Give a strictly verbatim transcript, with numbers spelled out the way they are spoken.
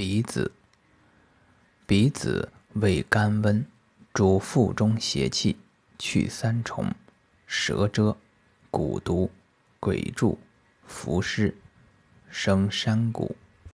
鼻子。鼻子味甘温，主腹中邪气，去三虫、蛇蛰、蛊毒、鬼蛀、伏尸，生山谷。